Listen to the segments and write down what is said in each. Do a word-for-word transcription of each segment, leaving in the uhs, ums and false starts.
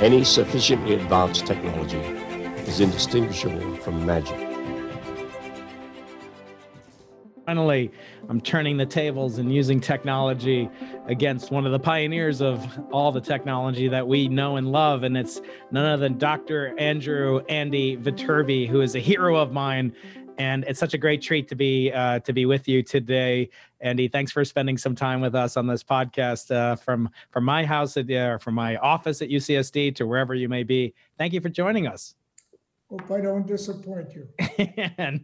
Any sufficiently advanced technology is indistinguishable from magic. Finally, I'm turning the tables and using technology against one of the pioneers of all the technology that we know and love, and it's none other than Doctor Andrew Andy Viterbi, who is a hero of mine. And it's such a great treat to be uh, to be with you today, Andy. Thanks for spending some time with us on this podcast uh, from from my house at, uh, from my office at U C S D to wherever you may be. Thank you for joining us. Hope I don't disappoint you.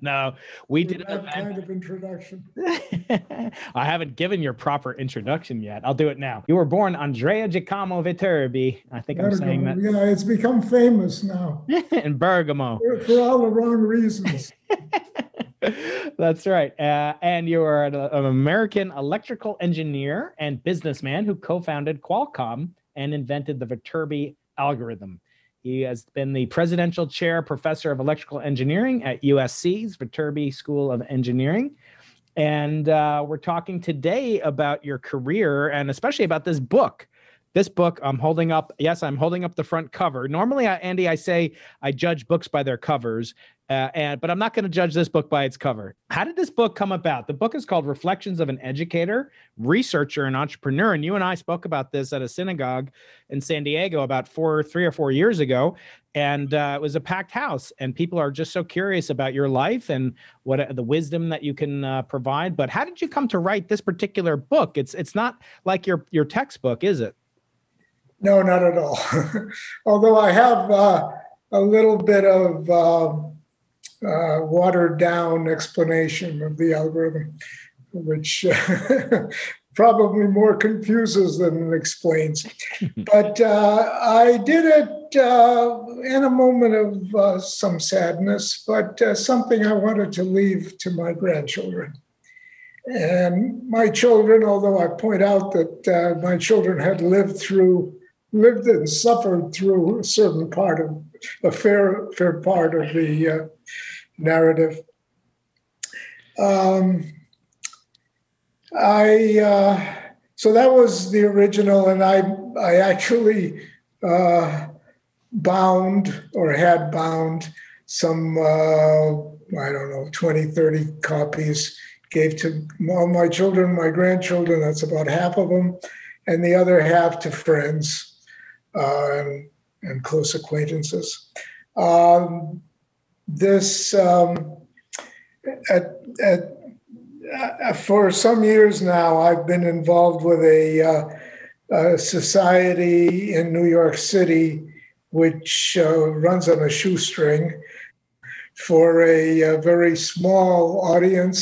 No, we with did that kind of introduction. I haven't given your proper introduction yet. I'll do it now. You were born Andrea Giacomo Viterbi. I think Bergamo. I'm saying that. Yeah, it's become famous now. In Bergamo. For, for all the wrong reasons. That's right. Uh, and you are an, an American electrical engineer and businessman who co-founded Qualcomm and invented the Viterbi algorithm. He has been the presidential chair professor of electrical engineering at U S C's Viterbi School of Engineering. And uh, we're talking today about your career and especially about this book. This book I'm holding up. Yes, I'm holding up the front cover. Normally, I, Andy, I say I judge books by their covers, uh, and but I'm not going to judge this book by its cover. How did this book come about? The book is called Reflections of an Educator, Researcher, and Entrepreneur. And you and I spoke about this at a synagogue in San Diego about four, three or four years ago. And uh, it was a packed house. And people are just so curious about your life and what uh, the wisdom that you can uh, provide. But how did you come to write this particular book? It's it's not like your your textbook, is it? No, not at all. Although I have uh, a little bit of Uh, Uh, watered down explanation of the algorithm, which probably more confuses than it explains. But uh, I did it uh, in a moment of uh, some sadness, but uh, something I wanted to leave to my grandchildren. And my children, although I point out that uh, my children had lived through, lived and suffered through a certain part of, a fair, fair part of the uh, narrative. Um, I uh, so that was the original, and I I actually uh, bound or had bound some uh, I don't know twenty, thirty copies, gave to all my children, my grandchildren. That's about half of them, and the other half to friends uh, and, and close acquaintances. Um, This, um, at, at, uh, for some years now, I've been involved with a, uh, a society in New York City, which uh, runs on a shoestring for a, a very small audience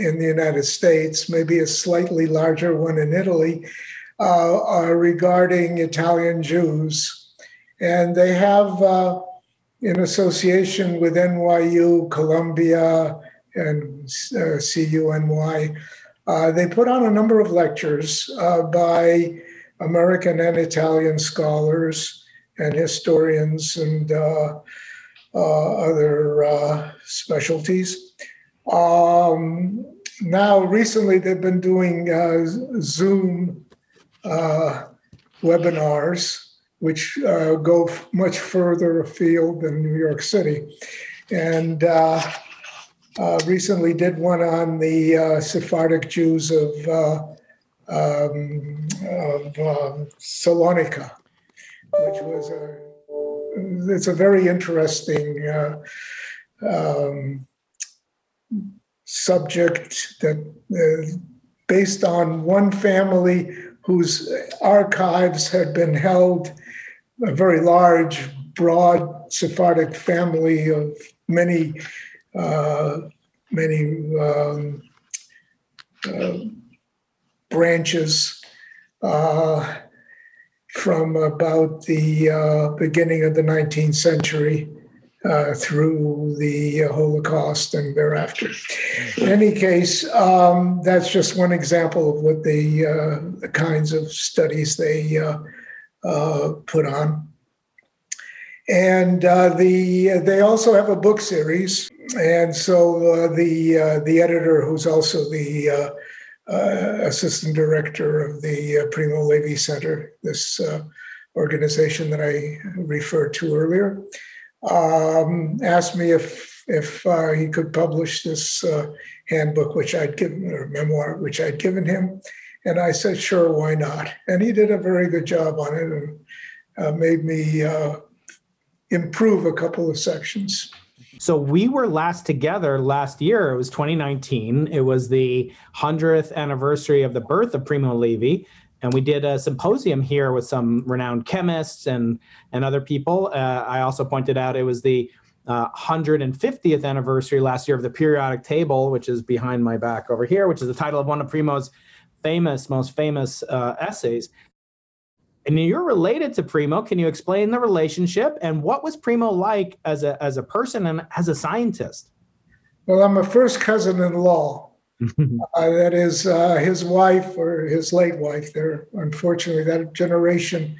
in the United States, maybe a slightly larger one in Italy, uh, uh, regarding Italian Jews. And they have Uh, in association with N Y U, Columbia, and uh, C U N Y. Uh, they put on a number of lectures uh, by American and Italian scholars and historians and uh, uh, other uh, specialties. Um, now, recently, they've been doing uh, Zoom uh, webinars, which uh, go f- much further afield than New York City. And uh, uh, recently did one on the uh, Sephardic Jews of, uh, um, of uh, Salonica, which was a, it's a very interesting uh, um, subject that uh, based on one family whose archives had been held, a very large, broad Sephardic family of many, uh, many um, uh, branches uh, from about the uh, beginning of the nineteenth century uh, through the Holocaust and thereafter. In any case, um, that's just one example of what the, uh, the kinds of studies they uh, Uh, put on. And uh, the they also have a book series. And so uh, the uh, the editor, who's also the uh, uh, assistant director of the uh, Primo Levi Center, this uh, organization that I referred to earlier, um, asked me if if uh, he could publish this uh, handbook, which I'd given, or memoir, which I'd given him. And I said, sure, why not? And he did a very good job on it and uh, made me uh, improve a couple of sections. So we were last together last year. It was twenty nineteen. It was the hundredth anniversary of the birth of Primo Levi. And we did a symposium here with some renowned chemists and, and other people. Uh, I also pointed out it was the uh, one hundred fiftieth anniversary last year of the periodic table, which is behind my back over here, which is the title of one of Primo's famous, most famous uh, essays. And you're related to Primo. Can you explain the relationship? And what was Primo like as a, as a person and as a scientist? Well, I'm a first cousin-in-law. uh, that is, uh, his wife, or his late wife there, unfortunately, that generation,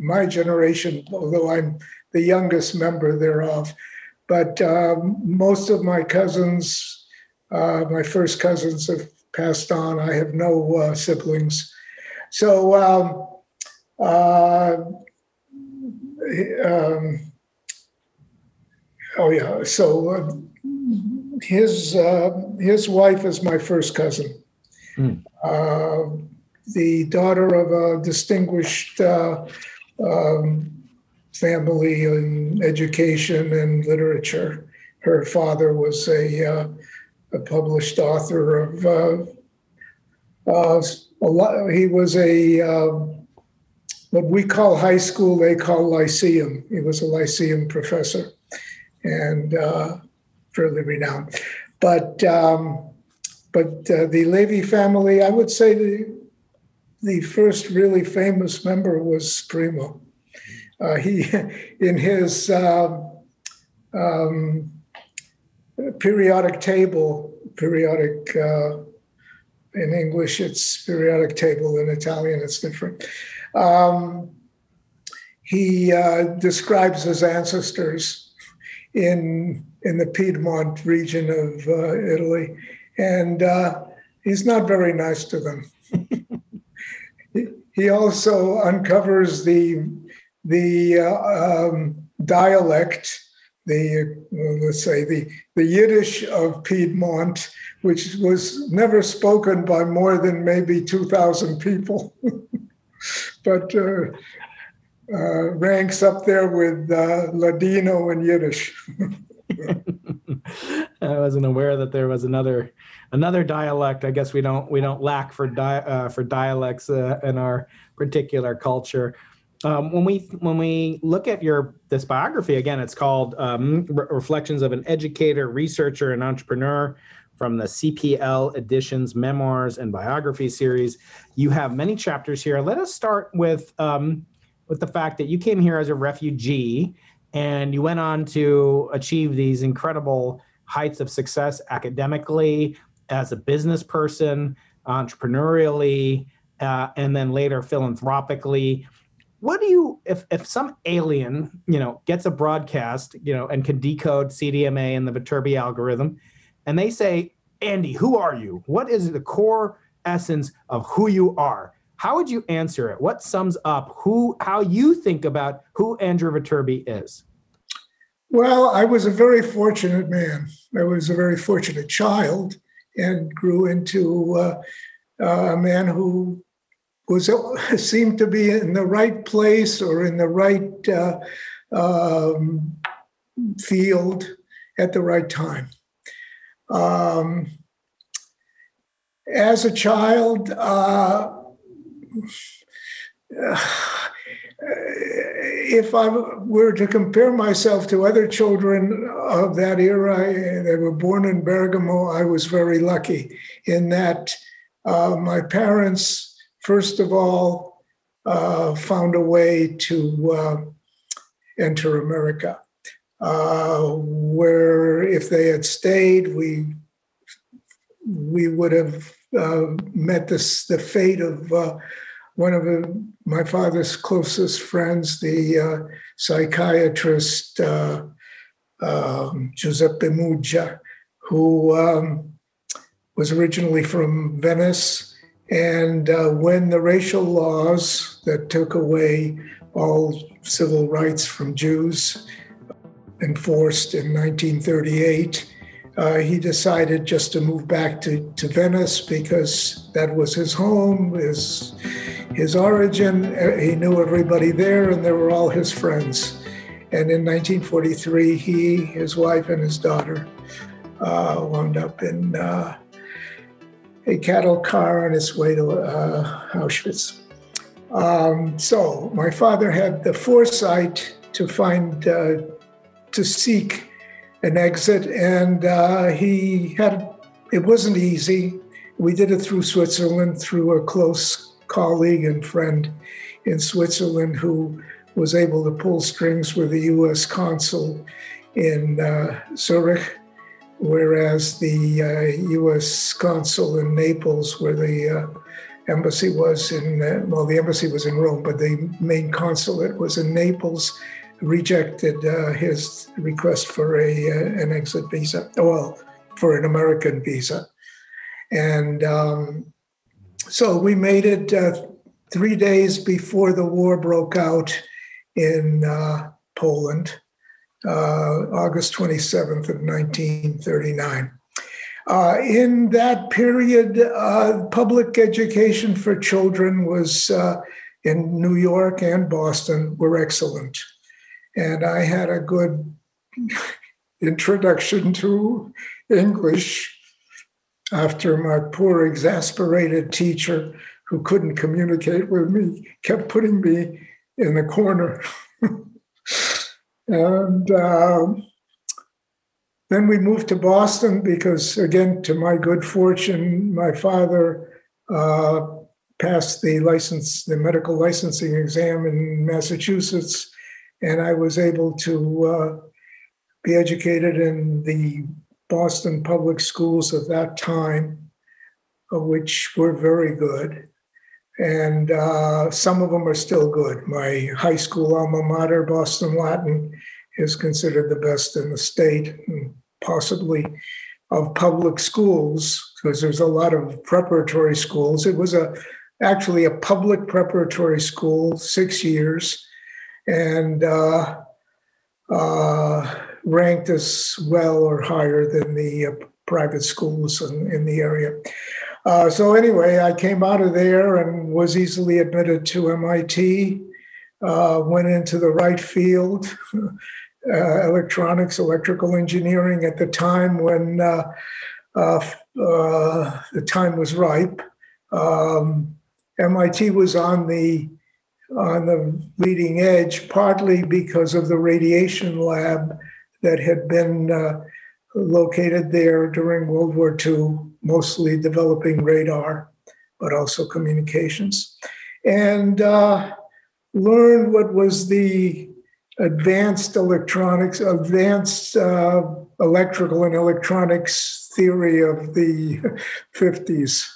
my generation, although I'm the youngest member thereof. But um, most of my cousins, uh, my first cousins have passed on. I have no uh, siblings. So... Um, Uh, um, oh yeah. So uh, his uh, his wife is my first cousin, mm. uh, the daughter of a distinguished uh, um, family in education and literature. Her father was a, uh, a published author of uh, uh, a lot. He was a uh, what we call high school, they call lyceum. He was a lyceum professor and uh, fairly renowned. But um, but uh, the Levi family, I would say the, the first really famous member was Primo. Uh, he, in his uh, um, periodic table, periodic, uh, in English it's periodic table, in Italian it's different. Um, he uh, describes his ancestors in in the Piedmont region of uh, Italy, and uh, he's not very nice to them. he, he also uncovers the the uh, um, dialect, the uh, let's say the the Yiddish of Piedmont, which was never spoken by more than maybe two thousand people. But uh, uh, ranks up there with uh, Ladino and Yiddish. I wasn't aware that there was another another dialect. I guess we don't we don't lack for di uh, for dialects uh, in our particular culture. Um, when we when we look at your this biography again, it's called um, Re Reflections of an Educator, Researcher, and Entrepreneur. From the C P L Editions Memoirs and Biography series. You have many chapters here. Let us start with, um, with the fact that you came here as a refugee and you went on to achieve these incredible heights of success academically, as a business person, entrepreneurially, uh, and then later philanthropically. What do you, if, if some alien, you know, gets a broadcast, you know, and can decode C D M A and the Viterbi algorithm, and they say, Andy, who are you? What is the core essence of who you are? How would you answer it? What sums up who, how you think about who Andrew Viterbi is? Well, I was a very fortunate man. I was a very fortunate child and grew into uh, a man who was seemed to be in the right place or in the right uh, um, field at the right time. Um, as a child, uh, if I were to compare myself to other children of that era, they were born in Bergamo, I was very lucky in that uh, my parents, first of all, uh, found a way to uh, enter America. Uh, where if they had stayed, we we would have uh, met this, the fate of uh, one of the, my father's closest friends, the uh, psychiatrist uh, um, Giuseppe Muggia, who um, was originally from Venice. And uh, when the racial laws that took away all civil rights from Jews, enforced in nineteen thirty-eight. Uh, he decided just to move back to, to Venice because that was his home, his, his origin. He knew everybody there, and they were all his friends. And in nineteen forty-three, he, his wife, and his daughter uh, wound up in uh, a cattle car on its way to uh, Auschwitz. Um, so my father had the foresight to find, uh, to seek an exit, and uh, he had, it wasn't easy. We did it through Switzerland, through a close colleague and friend in Switzerland who was able to pull strings with the U S consul in uh, Zurich, whereas the uh, U S consul in Naples, where the uh, embassy was in, uh, well, the embassy was in Rome, but the main consulate was in Naples, rejected uh, his request for a uh, an exit visa, well, for an American visa. And um, so we made it uh, three days before the war broke out in uh, Poland, uh, August twenty-seventh of nineteen thirty-nine. Uh, in that period, uh, public education for children was uh, in New York and Boston were excellent. And I had a good introduction to English after my poor, exasperated teacher, who couldn't communicate with me, kept putting me in the corner. And uh, then we moved to Boston because, again, to my good fortune, my father uh, passed the license, the medical licensing exam in Massachusetts. And I was able to uh, be educated in the Boston public schools of that time, which were very good. And uh, some of them are still good. My high school alma mater, Boston Latin, is considered the best in the state, and possibly of public schools, because there's a lot of preparatory schools. It was a actually a public preparatory school, six years, and uh, uh, ranked as well or higher than the uh, private schools in, in the area. Uh, so anyway, I came out of there and was easily admitted to M I T, uh, went into the right field, uh, electronics, electrical engineering at the time when uh, uh, uh, the time was ripe. Um, M I T was on the on the leading edge, partly because of the radiation lab that had been uh, located there during World War Two, mostly developing radar, but also communications, and uh, learned what was the advanced electronics, advanced uh, electrical and electronics theory of the fifties,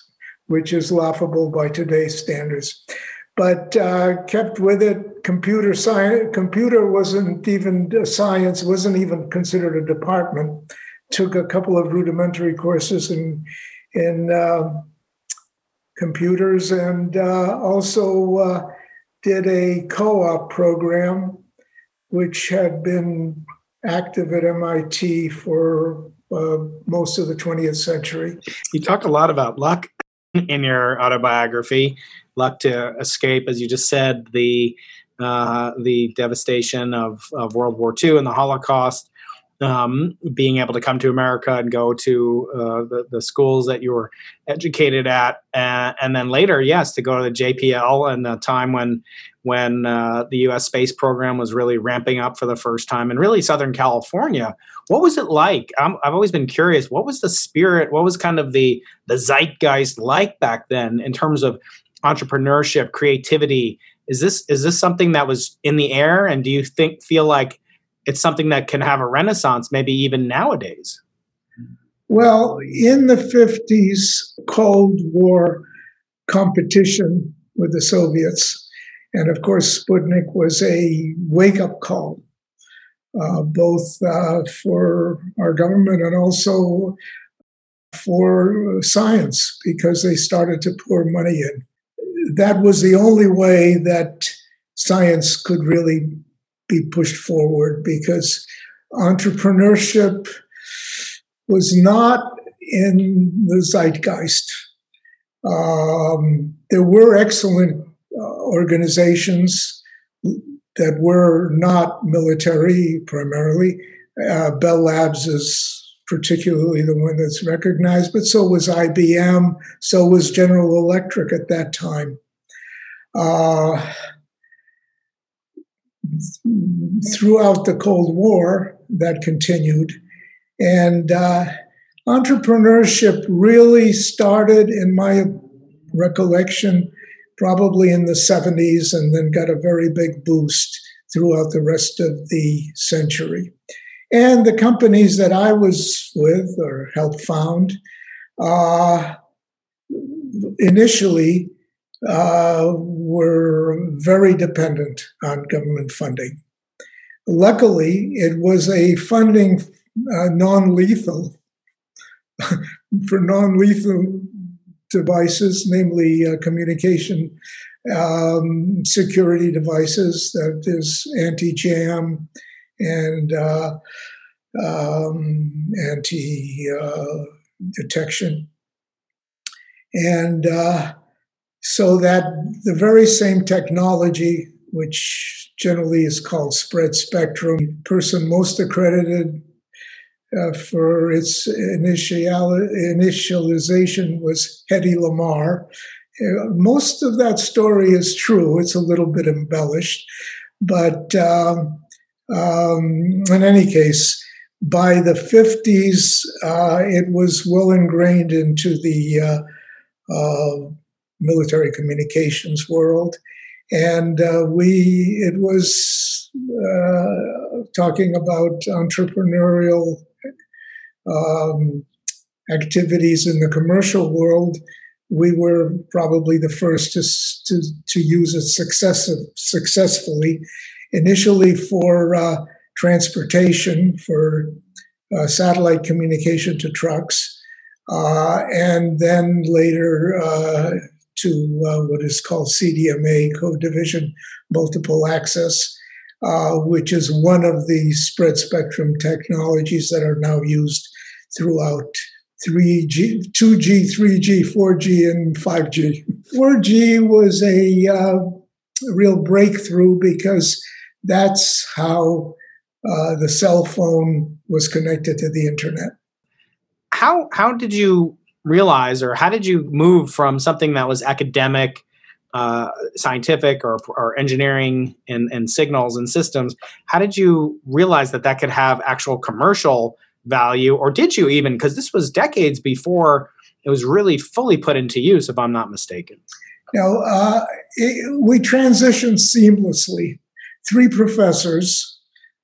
which is laughable by today's standards. But uh, kept with it. Computer science, computer wasn't even uh, science, wasn't even considered a department. Took a couple of rudimentary courses in in uh, computers, and uh, also uh, did a co-op program, which had been active at M I T for uh, most of the twentieth century. You talk a lot about luck in your autobiography. Luck to escape, as you just said, the uh, the devastation of, of World War Two and the Holocaust, um, being able to come to America and go to uh, the, the schools that you were educated at, uh, and then later, yes, to go to the J P L and the time when when uh, the U S space program was really ramping up for the first time, and really Southern California. What was it like? I'm, I've always been curious. What was the spirit? What was kind of the the zeitgeist like back then in terms of entrepreneurship, creativity? Is this is this something that was in the air? And do you think feel like it's something that can have a renaissance, maybe even nowadays? Well, in the fifties, Cold War competition with the Soviets, and of course, Sputnik was a wake-up call, uh, both uh, for our government and also for science, because they started to pour money in. That was the only way that science could really be pushed forward, because entrepreneurship was not in the zeitgeist. Um, there were excellent uh, organizations that were not military primarily. Uh, Bell Labs is particularly the one that's recognized, but so was I B M, so was General Electric at that time. Uh, throughout the Cold War, that continued. And uh, entrepreneurship really started, in my recollection, probably in the seventies, and then got a very big boost throughout the rest of the century. And the companies that I was with or helped found uh, initially uh, were very dependent on government funding. Luckily, it was a funding uh, non-lethal for non-lethal devices, namely uh, communication um, security devices, that is anti-jam, and uh, um, anti-detection. Uh, and uh, so that the very same technology, which generally is called spread spectrum, the person most accredited uh, for its initial initialization was Hedy Lamarr. Uh, most of that story is true. It's a little bit embellished, but um, Um, in any case, by the fifties, uh, it was well ingrained into the uh, uh, military communications world, and uh, we it was uh, talking about entrepreneurial um, activities in the commercial world. We were probably the first to to, to use it success, successfully. Initially for uh, transportation, for uh, satellite communication to trucks, uh, and then later uh, to uh, what is called C D M A, Code Division Multiple Access, uh, which is one of the spread spectrum technologies that are now used throughout three G, two G, three G, four G, and five G. four G was a uh, real breakthrough, because that's how uh, the cell phone was connected to the internet. How how did you realize, or how did you move from something that was academic, uh, scientific, or or engineering and, and signals and systems? How did you realize that that could have actual commercial value, or did you even? Because this was decades before it was really fully put into use, if I'm not mistaken. Now, uh, it, we transitioned seamlessly. Three professors,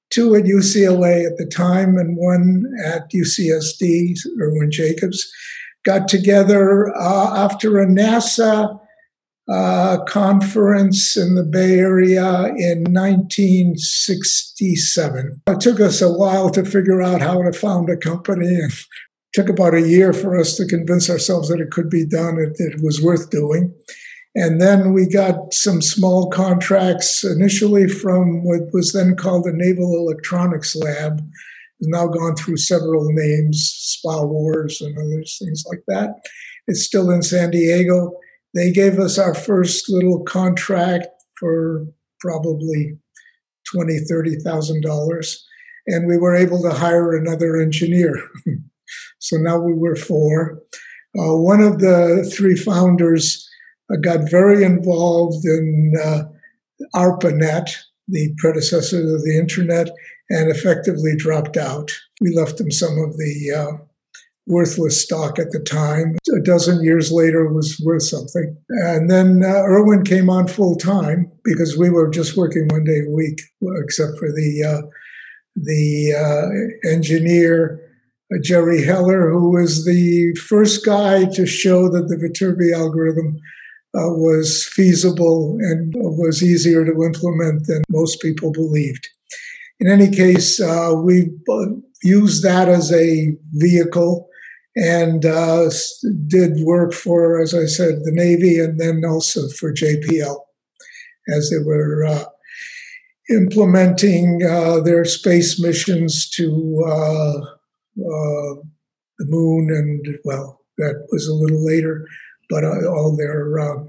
two at U C L A at the time and one at U C S D, Irwin Jacobs, got together uh, after a NASA uh, conference in the Bay Area in nineteen sixty-seven. It took us a while to figure out how to found a company. It took about a year for us to convince ourselves that it could be done, that it, it was worth doing. And then we got some small contracts, initially from what was then called the Naval Electronics Lab. It's now gone through several names, Spa Wars and other things like that. It's still in San Diego. They gave us our first little contract for probably twenty thousand dollars, thirty thousand dollars, and we were able to hire another engineer. So now we were four. Uh, one of the three founders I got very involved in uh, ARPANET, the predecessor of the internet, and effectively dropped out. We left him some of the uh, worthless stock at the time. A dozen years later, it was worth something. And then uh, Irwin came on full time, because we were just working one day a week, except for the uh, the uh, engineer. Jerry Heller, who was the first guy to show that the Viterbi algorithm uh, was feasible and was easier to implement than most people believed. In any case, uh, we used that as a vehicle and uh, did work for, as I said, the Navy, and then also for J P L. as they were uh, implementing uh, their space missions to uh, uh, the moon, and, well, that was a little later, but uh, all their uh,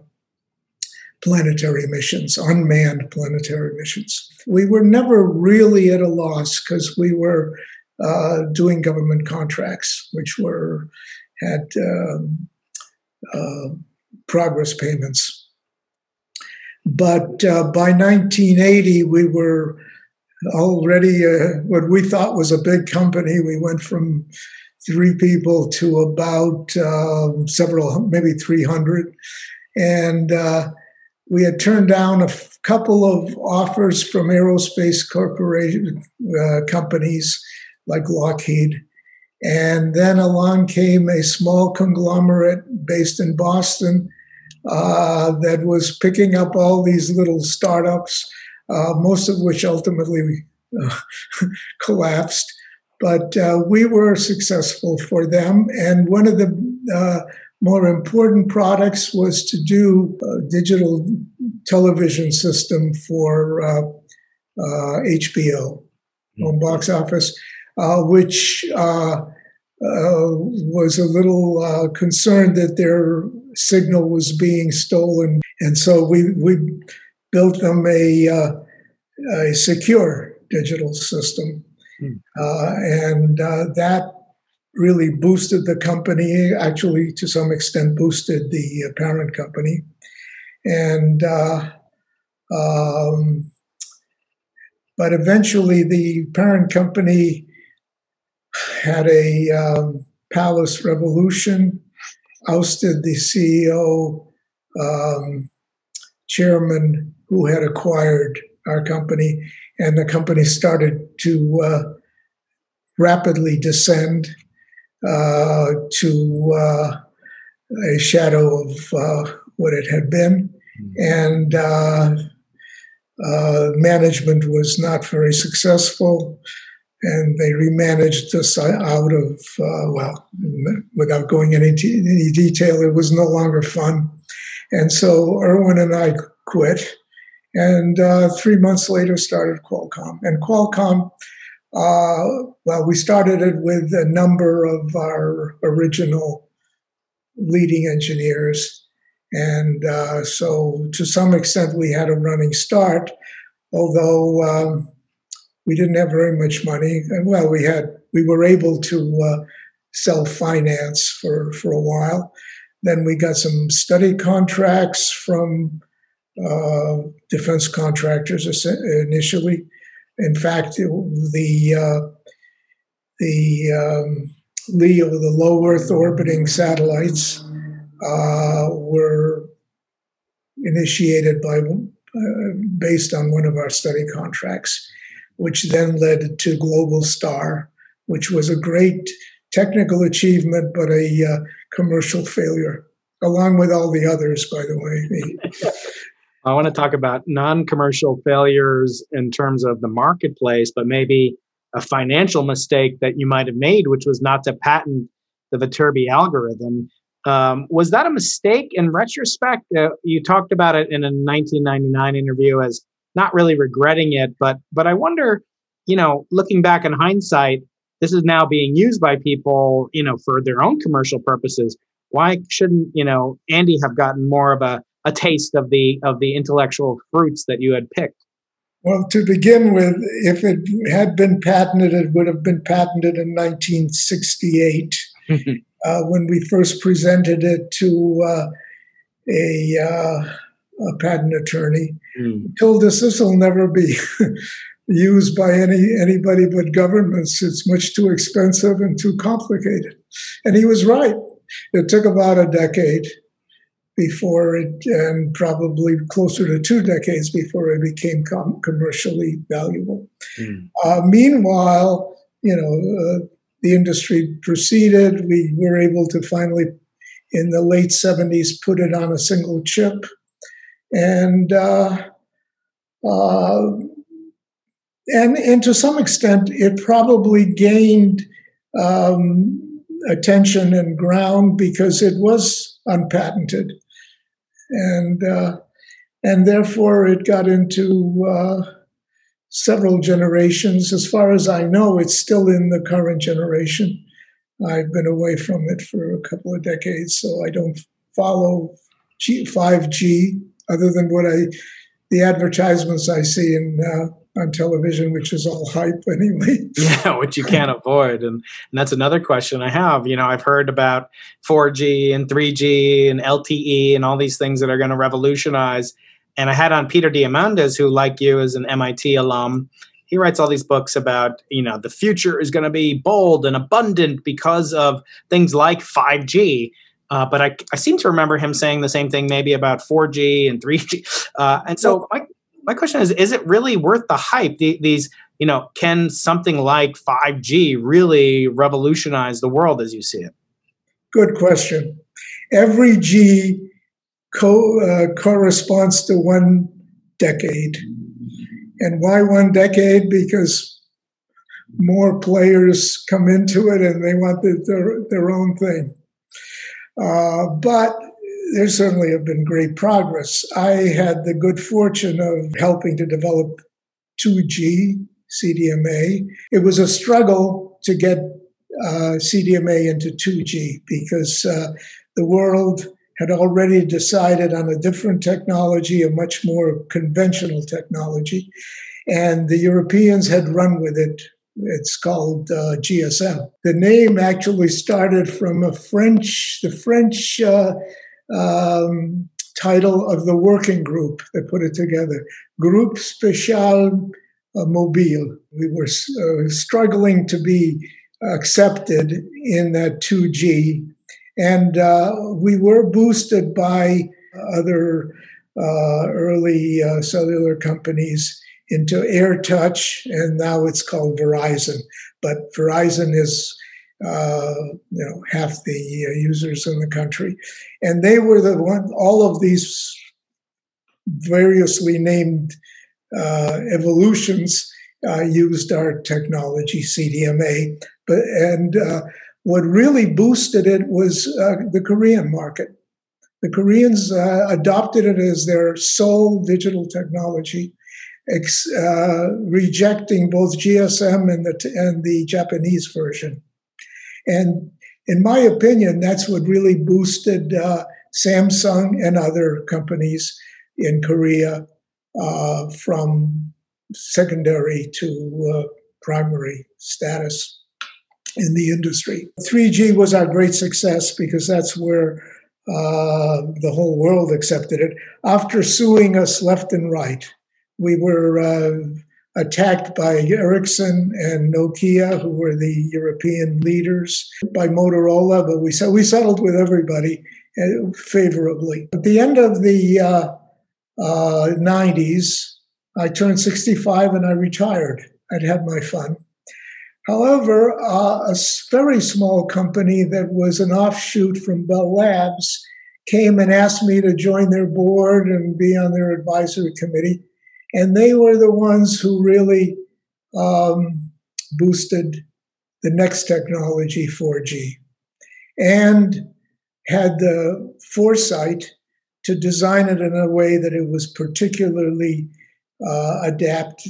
planetary missions, unmanned planetary missions. We were never really at a loss because we were uh, doing government contracts, which were had um, uh, progress payments. But uh, by nineteen eighty, we were already uh, what we thought was a big company. We went from three people to about um, several, maybe three hundred. And uh, we had turned down a f- couple of offers from aerospace corporation uh, companies like Lockheed. And then along came a small conglomerate based in Boston uh, that was picking up all these little startups, uh, most of which ultimately uh, collapsed. But uh, we were successful for them. And one of the uh, more important products was to do a digital television system for uh, uh, H B O, mm-hmm. Home Box Office, uh, which uh, uh, was a little uh, concerned that their signal was being stolen. And so we, we built them a, uh, a secure digital system. Uh, and uh, that really boosted the company, actually, to some extent, boosted the parent company. And uh, um, but eventually, the parent company had a um, palace revolution, ousted the C E O, um, chairman who had acquired our company, and the company started to uh, rapidly descend uh, to uh, a shadow of uh, what it had been. And uh, uh, management was not very successful, and they remanaged us out of, uh, well, without going into any, any detail, it was no longer fun. And so Irwin and I quit. And uh, three months later started Qualcomm. And Qualcomm, uh, well, we started it with a number of our original leading engineers. And uh, so to some extent we had a running start, although um, we didn't have very much money. And well, we had, we were able to uh, self-finance for, for a while. Then we got some study contracts from Uh, defense contractors initially. In fact, it, the uh, the um, LEO, the low Earth orbiting satellites, uh, were initiated by uh, based on one of our study contracts, which then led to Global Star, which was a great technical achievement but a uh, commercial failure, along with all the others, by the way. I want to talk about non-commercial failures in terms of the marketplace, but maybe a financial mistake that you might have made, which was not to patent the Viterbi algorithm. Um, was that a mistake in retrospect? Uh, you talked about it in a nineteen ninety-nine interview as not really regretting it, but but I wonder, you know, looking back in hindsight, this is now being used by people, you know, for their own commercial purposes. Why shouldn't, you know, Andy have gotten more of a a taste of the of the intellectual fruits that you had picked? Well, to begin with, if it had been patented, it would have been patented in nineteen sixty-eight uh, when we first presented it to uh, a, uh, a patent attorney. Mm. Told us this will never be used by any anybody but governments. It's much too expensive and too complicated. And he was right. It took about a decade before it, and probably closer to two decades before it became com- commercially valuable. Mm. Uh, meanwhile, you know, uh, the industry proceeded. We were able to finally, in the late seventies, put it on a single chip. And, uh, uh, and, and to some extent, it probably gained um, attention and ground because it was unpatented. And uh, And therefore, it got into uh, several generations. As far as I know, it's still in the current generation. I've been away from it for a couple of decades, so I don't follow G, five G other than what I, the advertisements I see in uh, on television, which is all hype anyway. Yeah, which you can't avoid. And, and that's another question I have. You know, I've heard about four G and three G and L T E and all these things that are going to revolutionize. And I had on Peter Diamandis, who, like you, is an M I T alum. He writes all these books about, you know, the future is going to be bold and abundant because of things like five G. Uh, but I, I seem to remember him saying the same thing maybe about four G and three G. Uh, and so my, my question is, is it really worth the hype? The, these, you know, can something like five G really revolutionize the world as you see it? Good question. Every G co- uh, corresponds to one decade. And why one decade? Because more players come into it and they want the, their, their own thing. Uh, but there certainly have been great progress. I had the good fortune of helping to develop two G C D M A. It was a struggle to get uh, C D M A into two G because uh, the world had already decided on a different technology, a much more conventional technology, and the Europeans had run with it. It's called uh, G S M. The name actually started from a French, the French uh, um, title of the working group that put it together, Groupe Spécial Mobile. We were uh, struggling to be accepted in that two G, and uh, we were boosted by other uh, early uh, cellular companies into AirTouch, and now it's called Verizon. But Verizon is, uh, you know, half the users in the country, and they were the one. All of these variously named uh, evolutions uh, used our technology C D M A, but and uh, what really boosted it was uh, the Korean market. The Koreans uh, adopted it as their sole digital technology. Ex, uh, rejecting both G S M and the, and the Japanese version. And in my opinion, that's what really boosted uh, Samsung and other companies in Korea uh, from secondary to uh, primary status in the industry. three G was our great success because that's where uh, the whole world accepted it. After suing us left and right, we were uh, attacked by Ericsson and Nokia, who were the European leaders, by Motorola, but we so we settled with everybody favorably. At the end of the uh, uh, nineties, I turned sixty-five and I retired. I'd had my fun. However, uh, a very small company that was an offshoot from Bell Labs came and asked me to join their board and be on their advisory committee. And they were the ones who really um, boosted the next technology, four G, and had the foresight to design it in a way that it was particularly uh, adapt,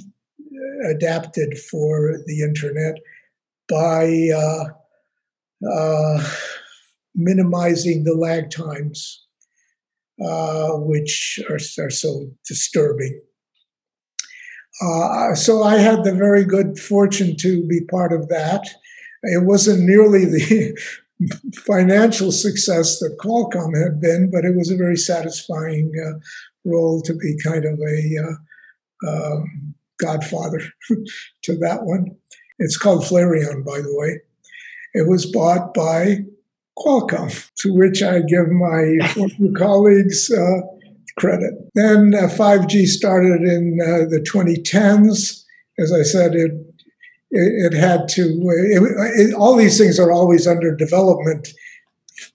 adapted for the internet by uh, uh, minimizing the lag times, uh, which are, are so disturbing. Uh, so I had the very good fortune to be part of that. It wasn't nearly the financial success that Qualcomm had been, but it was a very satisfying uh, role to be kind of a uh, uh, godfather to that one. It's called Flarion, by the way. It was bought by Qualcomm, to which I give my former colleagues uh credit. Then uh, five G started in uh, the twenty tens. As I said, it it, it had to, it, it, all these things are always under development,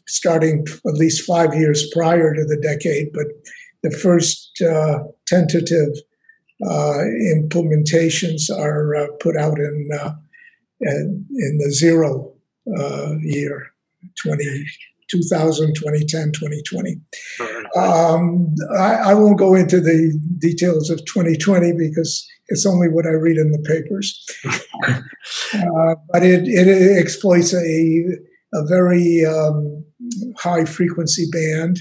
starting at least five years prior to the decade, but the first uh, tentative uh, implementations are uh, put out in, uh, in the zero uh, year, 20, two thousand, twenty ten, twenty twenty. Um, I, I won't go into the details of twenty twenty because it's only what I read in the papers. uh, but it, it exploits a, a very um, high frequency band,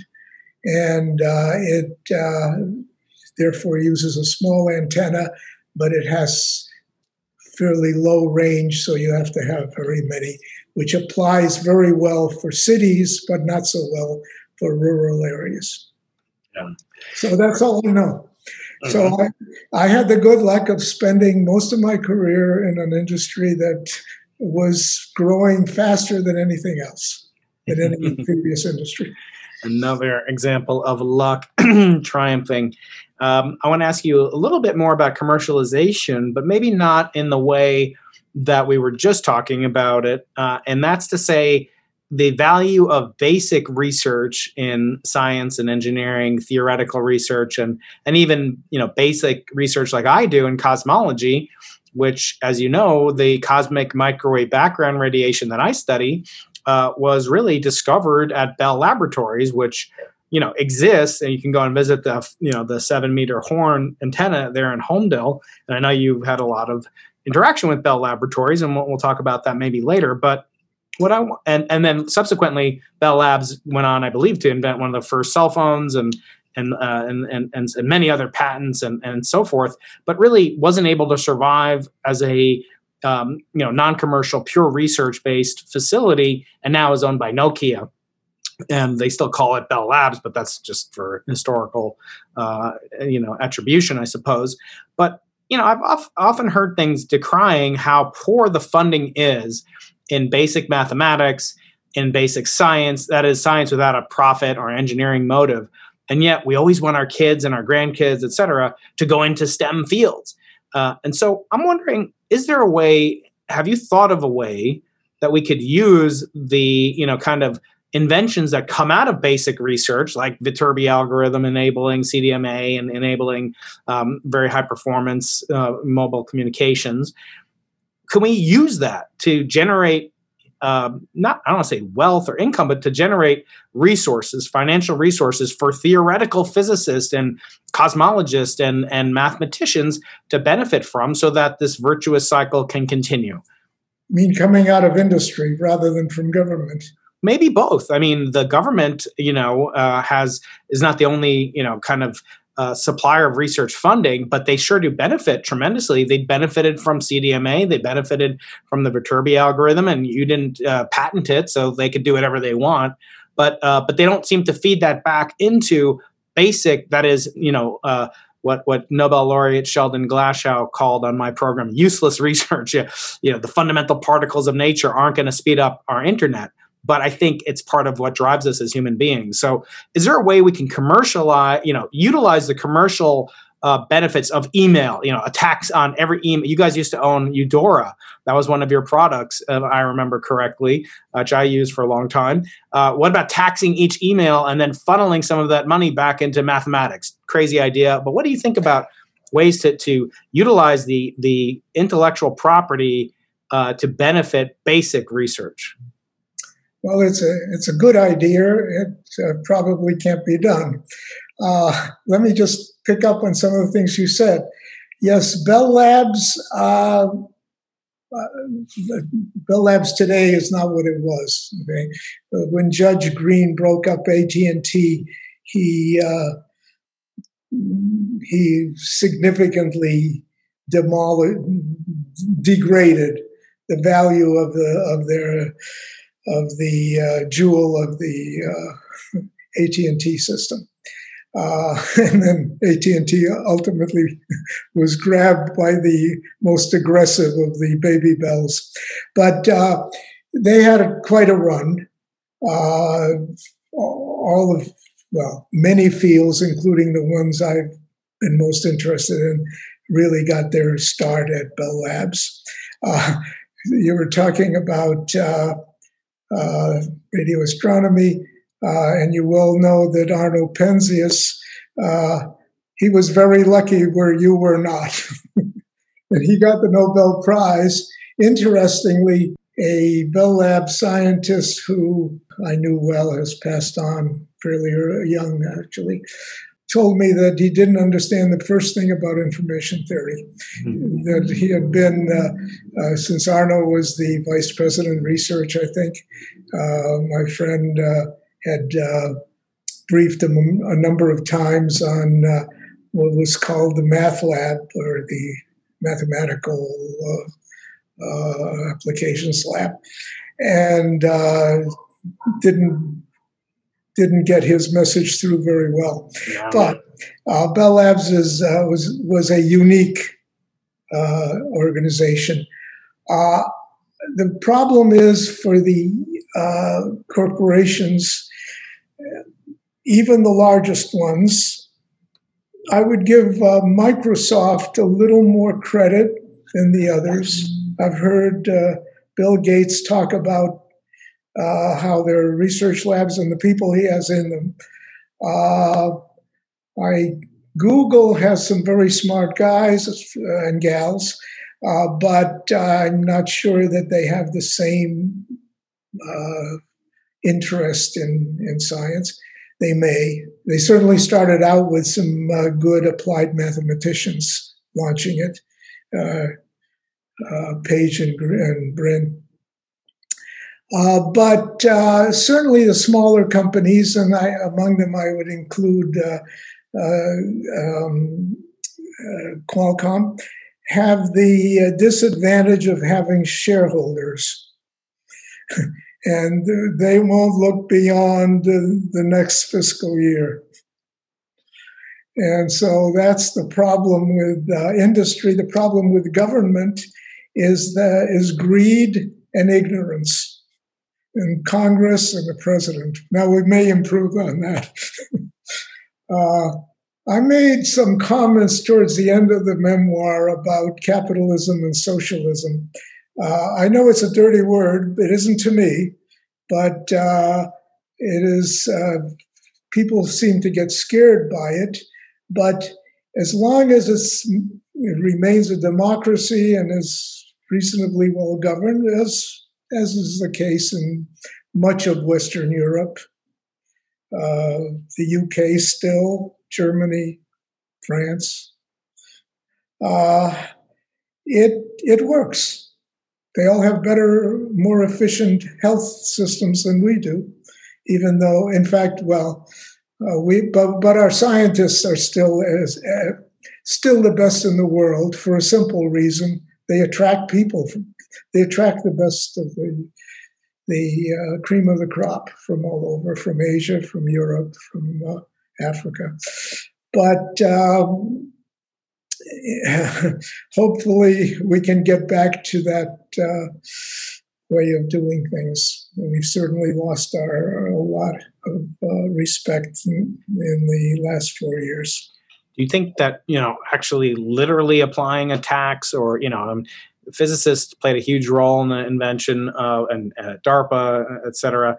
and uh, it uh, therefore uses a small antenna, but it has fairly low range, so you have to have very many, which applies very well for cities, but not so well for rural areas. Yeah. So that's all I know. Mm-hmm. So I, I had the good luck of spending most of my career in an industry that was growing faster than anything else, than any previous industry. Another example of luck triumphing. Um, I want to ask you a little bit more about commercialization, but maybe not in the way that we were just talking about it. Uh, and that's to say the value of basic research in science and engineering, theoretical research, and, and even, you know, basic research like I do in cosmology, which, as you know, the cosmic microwave background radiation that I study uh, was really discovered at Bell Laboratories, which, you know, exists, and you can go and visit the, you know, the seven meter horn antenna there in Holmdel. And I know you've had a lot of interaction with Bell Laboratories, and we'll, we'll talk about that maybe later. But what I and and then subsequently, Bell Labs went on, I believe, to invent one of the first cell phones, and and uh, and, and and many other patents and and so forth. But really, wasn't able to survive as a um, you know non-commercial, pure research-based facility, and now is owned by Nokia. And they still call it Bell Labs, but that's just for historical, uh, you know, attribution, I suppose. But, you know, I've of, often heard things decrying how poor the funding is in basic mathematics, in basic science, that is science without a profit or engineering motive. And yet we always want our kids and our grandkids, et cetera, to go into STEM fields. Uh, and so I'm wondering, is there a way, have you thought of a way that we could use the, you know, kind of inventions that come out of basic research, like Viterbi algorithm enabling C D M A and enabling um, very high performance uh, mobile communications? Can we use that to generate uh, not I don't want to say wealth or income, but to generate resources, financial resources for theoretical physicists and cosmologists and and mathematicians to benefit from, so that this virtuous cycle can continue? I mean, coming out of industry rather than from government. Maybe both. I mean, the government, you know, uh, has is not the only, you know, kind of uh, supplier of research funding, but they sure do benefit tremendously. They benefited from C D M A. They benefited from the Viterbi algorithm, and you didn't uh, patent it, so they could do whatever they want. But uh, but they don't seem to feed that back into basic. That is, you know, uh, what what Nobel laureate Sheldon Glashow called on my program useless research. You know, the fundamental particles of nature aren't going to speed up our internet. But I think it's part of what drives us as human beings. So is there a way we can commercialize, you know, utilize the commercial uh, benefits of email, you know, a tax on every email? You guys used to own Eudora. That was one of your products, if I remember correctly, which I used for a long time. Uh, what about taxing each email and then funneling some of that money back into mathematics? Crazy idea. But what do you think about ways to, to utilize the, the intellectual property uh, to benefit basic research? Well, it's a it's a good idea. It uh, probably can't be done. Uh, let me just pick up on some of the things you said. Yes, Bell Labs. Uh, uh, Bell Labs today is not what it was. Okay? When Judge Green broke up A T and T, he uh, he significantly demolished, degraded the value of the of their. of the uh, jewel of the uh, A T and T system. Uh, and then A T and T ultimately was grabbed by the most aggressive of the baby bells. But uh, they had quite a run. Uh, all of, well, many fields, including the ones I've been most interested in, really got their start at Bell Labs. Uh, you were talking about Uh, Uh, radio astronomy, uh, and you well know that Arno Penzias, uh, he was very lucky where you were not. And he got the Nobel Prize. Interestingly, a Bell Lab scientist who I knew well, has passed on fairly young actually, told me that he didn't understand the first thing about information theory, mm-hmm. that he had been, uh, uh, since Arno was the vice president of research, I think, uh, my friend uh, had uh, briefed him a number of times on uh, what was called the math lab, or the mathematical uh, uh, applications lab, and uh, didn't didn't get his message through very well. Wow. But uh, Bell Labs is, uh, was was a unique uh, organization. Uh, the problem is for the uh, corporations, even the largest ones. I would give uh, Microsoft a little more credit than the others. I've heard uh, Bill Gates talk about uh, how their research labs and the people he has in them. Uh, I, Google has some very smart guys and gals, uh, but I'm not sure that they have the same uh, interest in, in science. They may. They certainly started out with some uh, good applied mathematicians launching it, uh, uh, Page and, and Brin. Uh, but uh, certainly the smaller companies, and I, among them I would include uh, uh, um, uh, Qualcomm, have the uh, disadvantage of having shareholders. And they won't look beyond the next fiscal year. And so that's the problem with uh, industry. The problem with government is, the, is greed and ignorance in Congress and the president. Now, we may improve on that. uh, I made some comments towards the end of the memoir about capitalism and socialism. Uh, I know it's a dirty word, it isn't to me, but uh, it is, uh, people seem to get scared by it. But as long as it's, it remains a democracy and is reasonably well governed, as, as is the case in much of Western Europe, uh, the U K still, Germany, France, uh, it, it works. They all have better, more efficient health systems than we do, even though, in fact, well, uh, we but, but our scientists are still as uh, still the best in the world for a simple reason: they attract people. From, they attract the best of the the uh, cream of the crop from all over, from Asia, from Europe, from uh, Africa. But um, hopefully we can get back to that uh, way of doing things. We've certainly lost our, a lot of uh, respect in, in the last four years. Do you think that, you know, actually literally applying a tax or, you know, um, physicists played a huge role in the invention uh, and uh, DARPA, et cetera,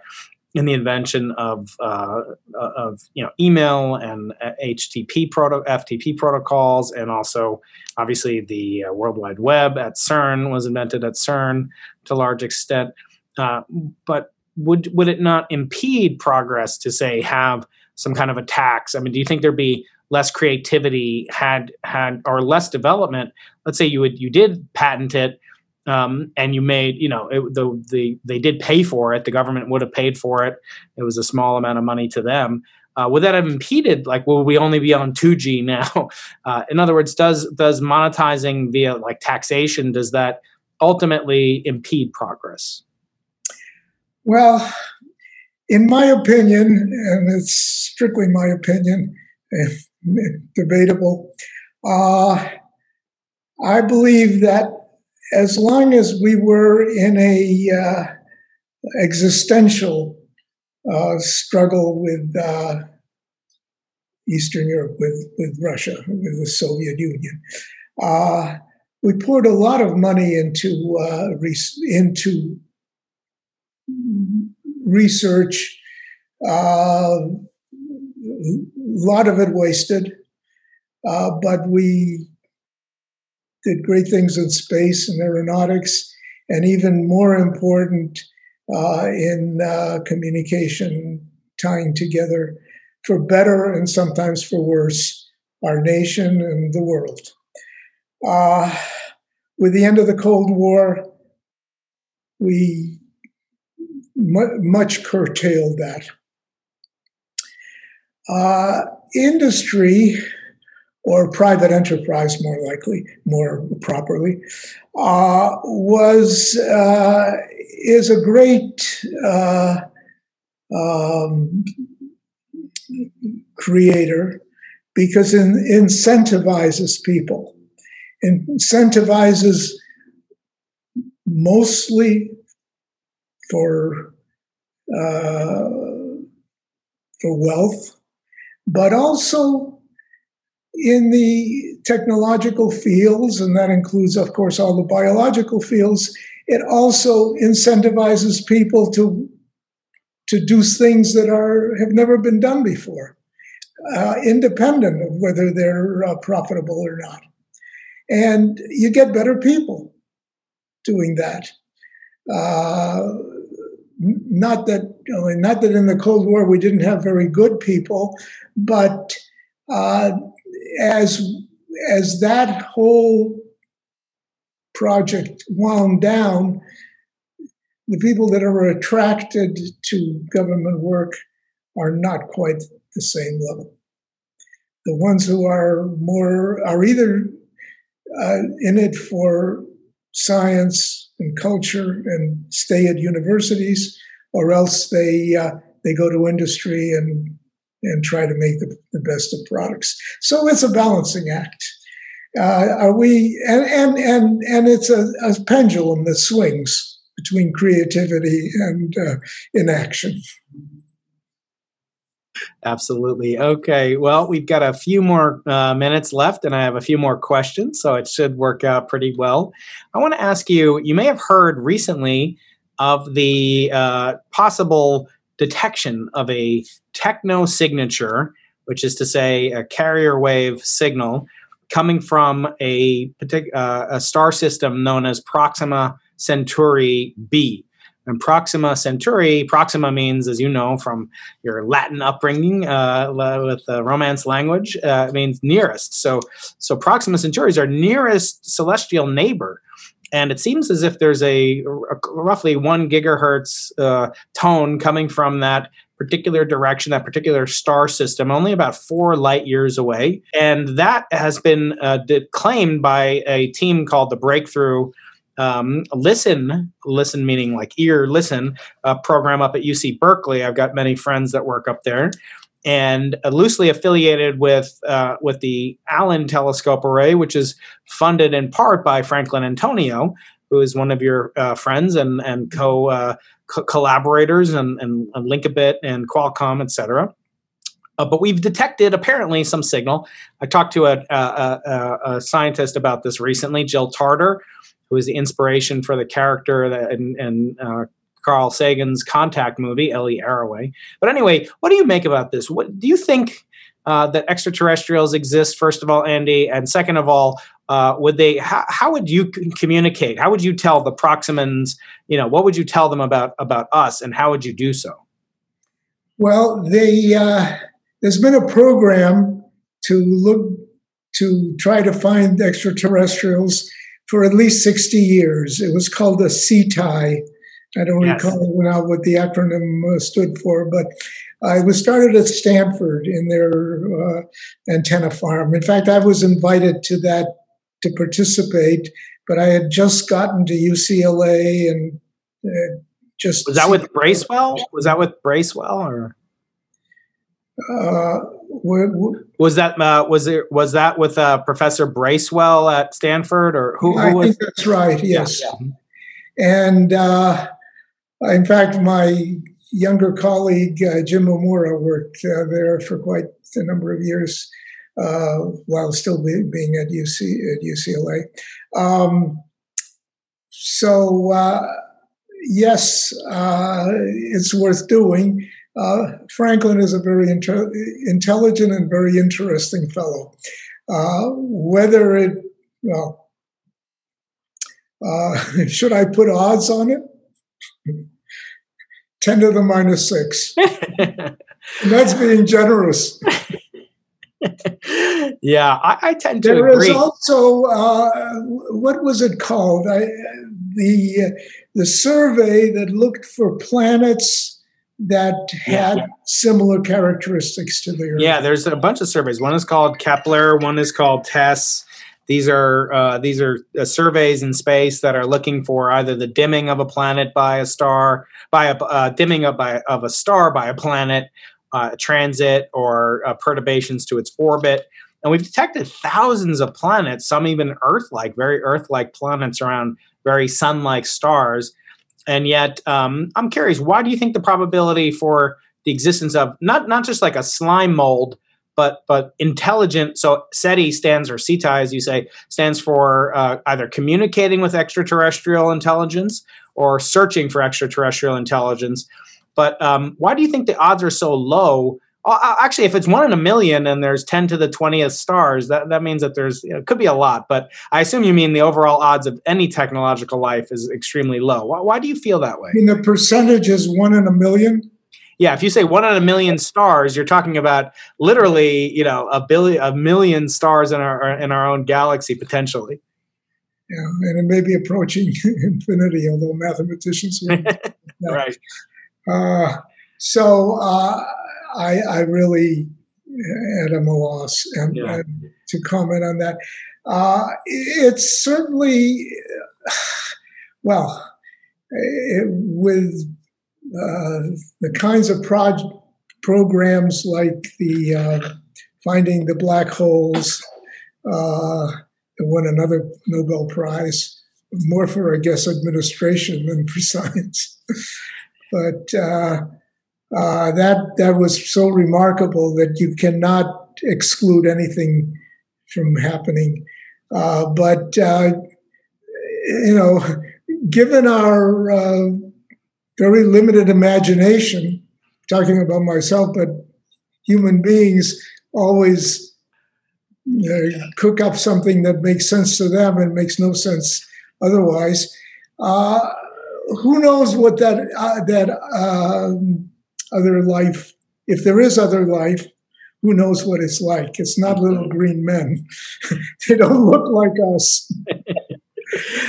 in the invention of uh, of you know email and H T T P proto- F T P protocols, and also obviously the uh, World Wide Web at CERN was invented at CERN to a large extent. Uh, but would would it not impede progress to say have some kind of a tax? I mean, do you think there'd be less creativity had had or less development? Let's say you would you did patent it. Um, and you made, you know, it, the, the they did pay for it. The government would have paid for it. It was a small amount of money to them. Uh, would that have impeded? Like, will we only be on two G now? Uh, in other words, does does monetizing via like taxation, does that ultimately impede progress? Well, in my opinion, and it's strictly my opinion, if debatable, uh, I believe that as long as we were in a uh, existential uh, struggle with uh, Eastern Europe, with, with Russia, with the Soviet Union, uh, we poured a lot of money into uh, re- into research. Uh, a lot of it wasted, uh, but we did great things in space and aeronautics, and even more important uh, in uh, communication, tying together for better and sometimes for worse, our nation and the world. Uh, with the end of the Cold War, we mu- much curtailed that. Uh, industry, or private enterprise more likely, more properly, uh, was, uh, is a great uh, um, creator because it incentivizes people. It incentivizes mostly for, uh, for wealth, but also in the technological fields, and that includes, of course, all the biological fields. It also incentivizes people to, to do things that are, have never been done before, uh, independent of whether they're uh, profitable or not. And you get better people doing that. Uh, not that, I mean, not that in the Cold War we didn't have very good people, but uh, As as that whole project wound down, the people that are attracted to government work are not quite the same level. The ones who are more are either uh, in it for science and culture and stay at universities, or else they uh, they go to industry and. and try to make the, the best of products. So it's a balancing act. Uh, are we, and, and, and, and it's a, a pendulum that swings between creativity and uh, inaction. Absolutely. Okay. Well, we've got a few more uh, minutes left, and I have a few more questions, so it should work out pretty well. I want to ask you, you may have heard recently of the uh, possible detection of a techno signature, which is to say a carrier wave signal coming from a, partic- uh, a star system known as Proxima Centauri b. And Proxima Centauri, Proxima means, as you know from your Latin upbringing uh, with the Romance language, uh, it means nearest. So, so Proxima Centauri is our nearest celestial neighbor. And it seems as if there's a, a roughly one gigahertz uh, tone coming from that particular direction, that particular star system, only about four light years away. And that has been uh, claimed by a team called the Breakthrough um, Listen, listen meaning like ear listen, uh, program up at U C Berkeley. I've got many friends that work up there. And uh, loosely affiliated with uh, with the Allen Telescope Array, which is funded in part by Franklin Antonio, who is one of your uh, friends and and co, uh, co- collaborators and, and, and Linkabit and Qualcomm, et cetera. Uh, but we've detected apparently some signal. I talked to a, a, a, a scientist about this recently, Jill Tarter, who is the inspiration for the character that and. and uh, Carl Sagan's Contact movie, Ellie Arroway. But anyway, what do you make about this? What do you think uh, that extraterrestrials exist? First of all, Andy, and second of all, uh, would they? How, how would you communicate? How would you tell the Proximans? You know, what would you tell them about about us, and how would you do so? Well, they, uh, there's been a program to look to try to find extraterrestrials for at least sixty years. It was called the C T I. I don't yes. recall now what the acronym uh, stood for, but uh, it was started at Stanford in their uh, antenna farm. In fact, I was invited to that to participate, but I had just gotten to U C L A and uh, just was that with Bracewell? Was that with Bracewell or uh, where, where, was that uh, was it was that with uh, Professor Bracewell at Stanford or who? who I was? think that's right. Yes, yeah, yeah. and. Uh, In fact, my younger colleague, uh, Jim Omura, worked uh, there for quite a number of years uh, while still be, being at U C at U C L A. Um, so, uh, yes, uh, it's worth doing. Uh, Franklin is a very inter- intelligent and very interesting fellow. Uh, whether it, well, Uh, should I put odds on it? ten to the minus six. And that's being generous. Yeah, I, I tend to there agree. There is also, uh, what was it called? I, the uh, the survey that looked for planets that had yeah. similar characteristics to the Earth. Yeah, there's a bunch of surveys. One is called Kepler. One is called TESS. These are uh, these are uh, surveys in space that are looking for either the dimming of a planet by a star, by a uh, dimming of by of a star by a planet, uh, transit, or uh, perturbations to its orbit. And we've detected thousands of planets, some even Earth-like, very Earth-like planets around very sun-like stars. And yet, um, I'm curious, why do you think the probability for the existence of not not just like a slime mold, but but intelligent? So SETI stands, or SETI, as you say, stands for uh, either communicating with extraterrestrial intelligence or searching for extraterrestrial intelligence. But um, why do you think the odds are so low? Actually, if it's one in a million and there's ten to the twentieth stars, that, that means that there's, you know, it could be a lot. But I assume you mean the overall odds of any technological life is extremely low. Why, why do you feel that way? I mean, the percentage is one in a million. Yeah, if you say one in a million stars, you're talking about literally, you know, a billion, a million stars in our in our own galaxy potentially. Yeah, and it may be approaching infinity, although mathematicians wouldn't. No. Right. Uh, so uh, I, I really am a loss, and, yeah. and to comment on that, uh, it's certainly well it, with. Uh, the kinds of proj- programs like the uh, finding the black holes uh, that won another Nobel Prize, more for, I guess, administration than for science. But uh, uh, that that was so remarkable that you cannot exclude anything from happening. Uh, but, uh, you know, given our... Uh, very limited imagination, talking about myself, but human beings always uh, cook up something that makes sense to them and makes no sense otherwise. Uh, who knows what that uh, that um, other life, if there is other life, who knows what it's like? It's not little green men. They don't look like us.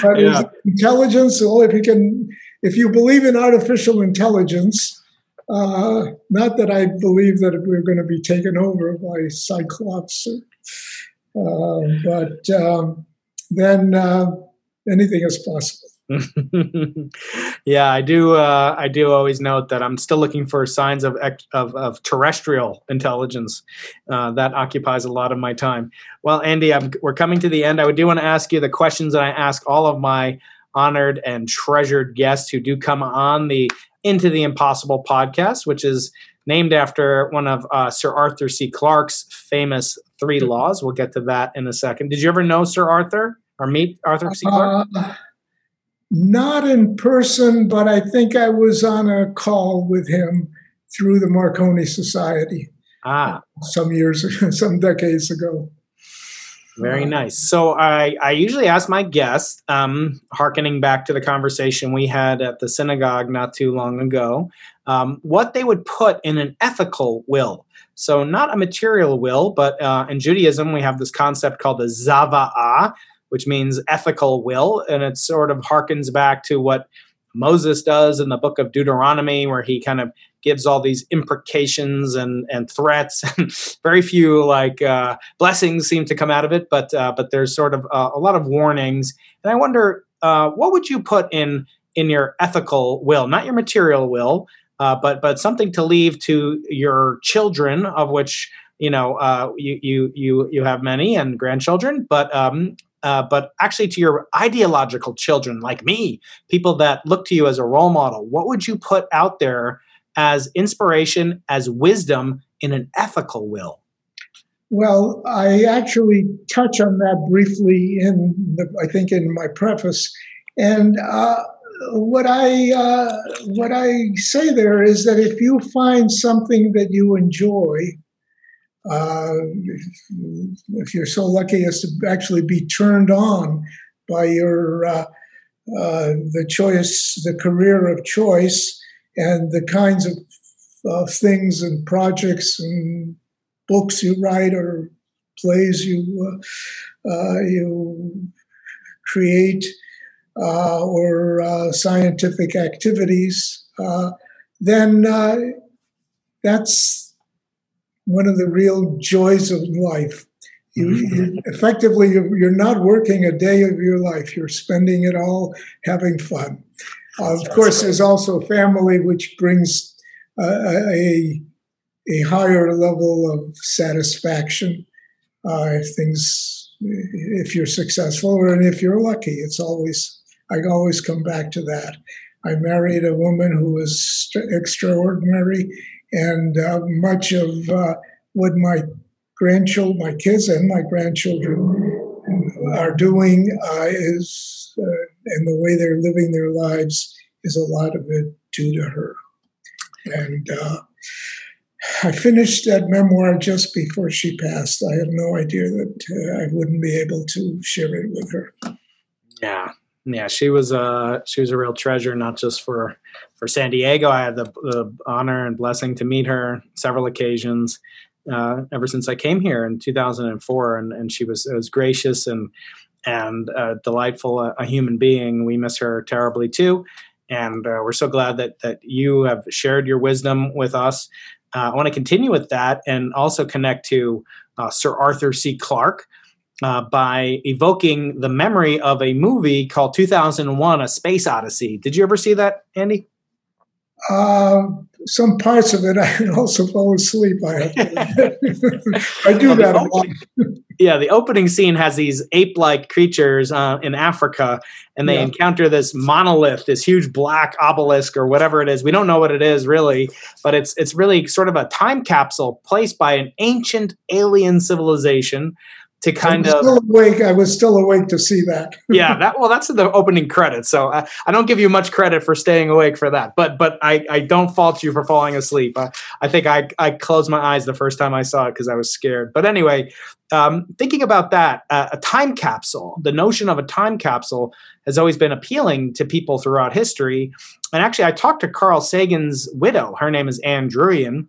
But yeah. Intelligence, well, if you can... If you believe in artificial intelligence, uh, not that I believe that we're going to be taken over by Cyclops, uh, but um, then uh, anything is possible. Yeah, I do. Uh, I do always note that I'm still looking for signs of of, of terrestrial intelligence. Uh, that occupies a lot of my time. Well, Andy, I'm, we're coming to the end. I do want to ask you the questions that I ask all of my honored and treasured guests who do come on the Into the Impossible podcast, which is named after one of uh, Sir Arthur C. Clarke's famous three laws. We'll get to that in a second. Did you ever know Sir Arthur or meet Arthur C. Clarke? Uh, not in person, but I think I was on a call with him through the Marconi Society ah. some years, some decades ago. Very nice. So I, I usually ask my guests, um, hearkening back to the conversation we had at the synagogue not too long ago, um, what they would put in an ethical will. So not a material will, but uh, in Judaism we have this concept called the zava'ah, which means ethical will, and it sort of harkens back to what Moses does in the book of Deuteronomy, where he kind of gives all these imprecations and, and threats. Very few like uh, blessings seem to come out of it, but uh, but there's sort of uh, a lot of warnings. And I wonder, uh, what would you put in in your ethical will, not your material will, uh, but but something to leave to your children, of which you know uh, you you you you have many and grandchildren, but. Um, Uh, but actually to your ideological children like me, people that look to you as a role model, what would you put out there as inspiration, as wisdom in an ethical will? Well, I actually touch on that briefly in, the, I think, in my preface. And uh, what I uh, what I say there is that if you find something that you enjoy, Uh, if you're so lucky as to actually be turned on by your uh, uh, the choice, the career of choice, and the kinds of uh, things and projects and books you write or plays you uh, uh, you create uh, or uh, scientific activities, uh, then uh, that's one of the real joys of life. You, you, effectively, you're, you're not working a day of your life. You're spending it all having fun. Uh, of course, there's also family, which brings uh, a, a higher level of satisfaction. Uh, if things, if you're successful and if you're lucky, it's always, I always come back to that. I married a woman who was extraordinary, and uh, much of uh, what my grandchildren, my kids and my grandchildren are doing uh, is, uh, and the way they're living their lives is a lot of it due to her. And uh, I finished that memoir just before she passed. I had no idea that uh, I wouldn't be able to share it with her. Yeah. Yeah, she was a she was a real treasure, not just for, for San Diego. I had the, the honor and blessing to meet her several occasions uh, ever since I came here in two thousand four, and, and she was was gracious and and uh, delightful a, a human being. We miss her terribly too, and uh, we're so glad that that you have shared your wisdom with us. Uh, I want to continue with that and also connect to uh, Sir Arthur C. Clarke. Uh, by evoking the memory of a movie called two thousand one, A Space Odyssey. Did you ever see that, Andy? Uh, some parts of it. I also fall asleep. I, have to. I do well, that a lot. Yeah, the opening scene has these ape-like creatures uh, in Africa, and they yeah. encounter this monolith, this huge black obelisk or whatever it is. We don't know what it is really, but it's it's really sort of a time capsule placed by an ancient alien civilization to kind of still awake. I was still awake to see that. yeah, that well, that's the opening credits. So I, I don't give you much credit for staying awake for that. But but I, I don't fault you for falling asleep. I, I think I, I closed my eyes the first time I saw it because I was scared. But anyway, um, thinking about that, uh, a time capsule, the notion of a time capsule has always been appealing to people throughout history. And actually, I talked to Carl Sagan's widow. Her name is Anne Druyan.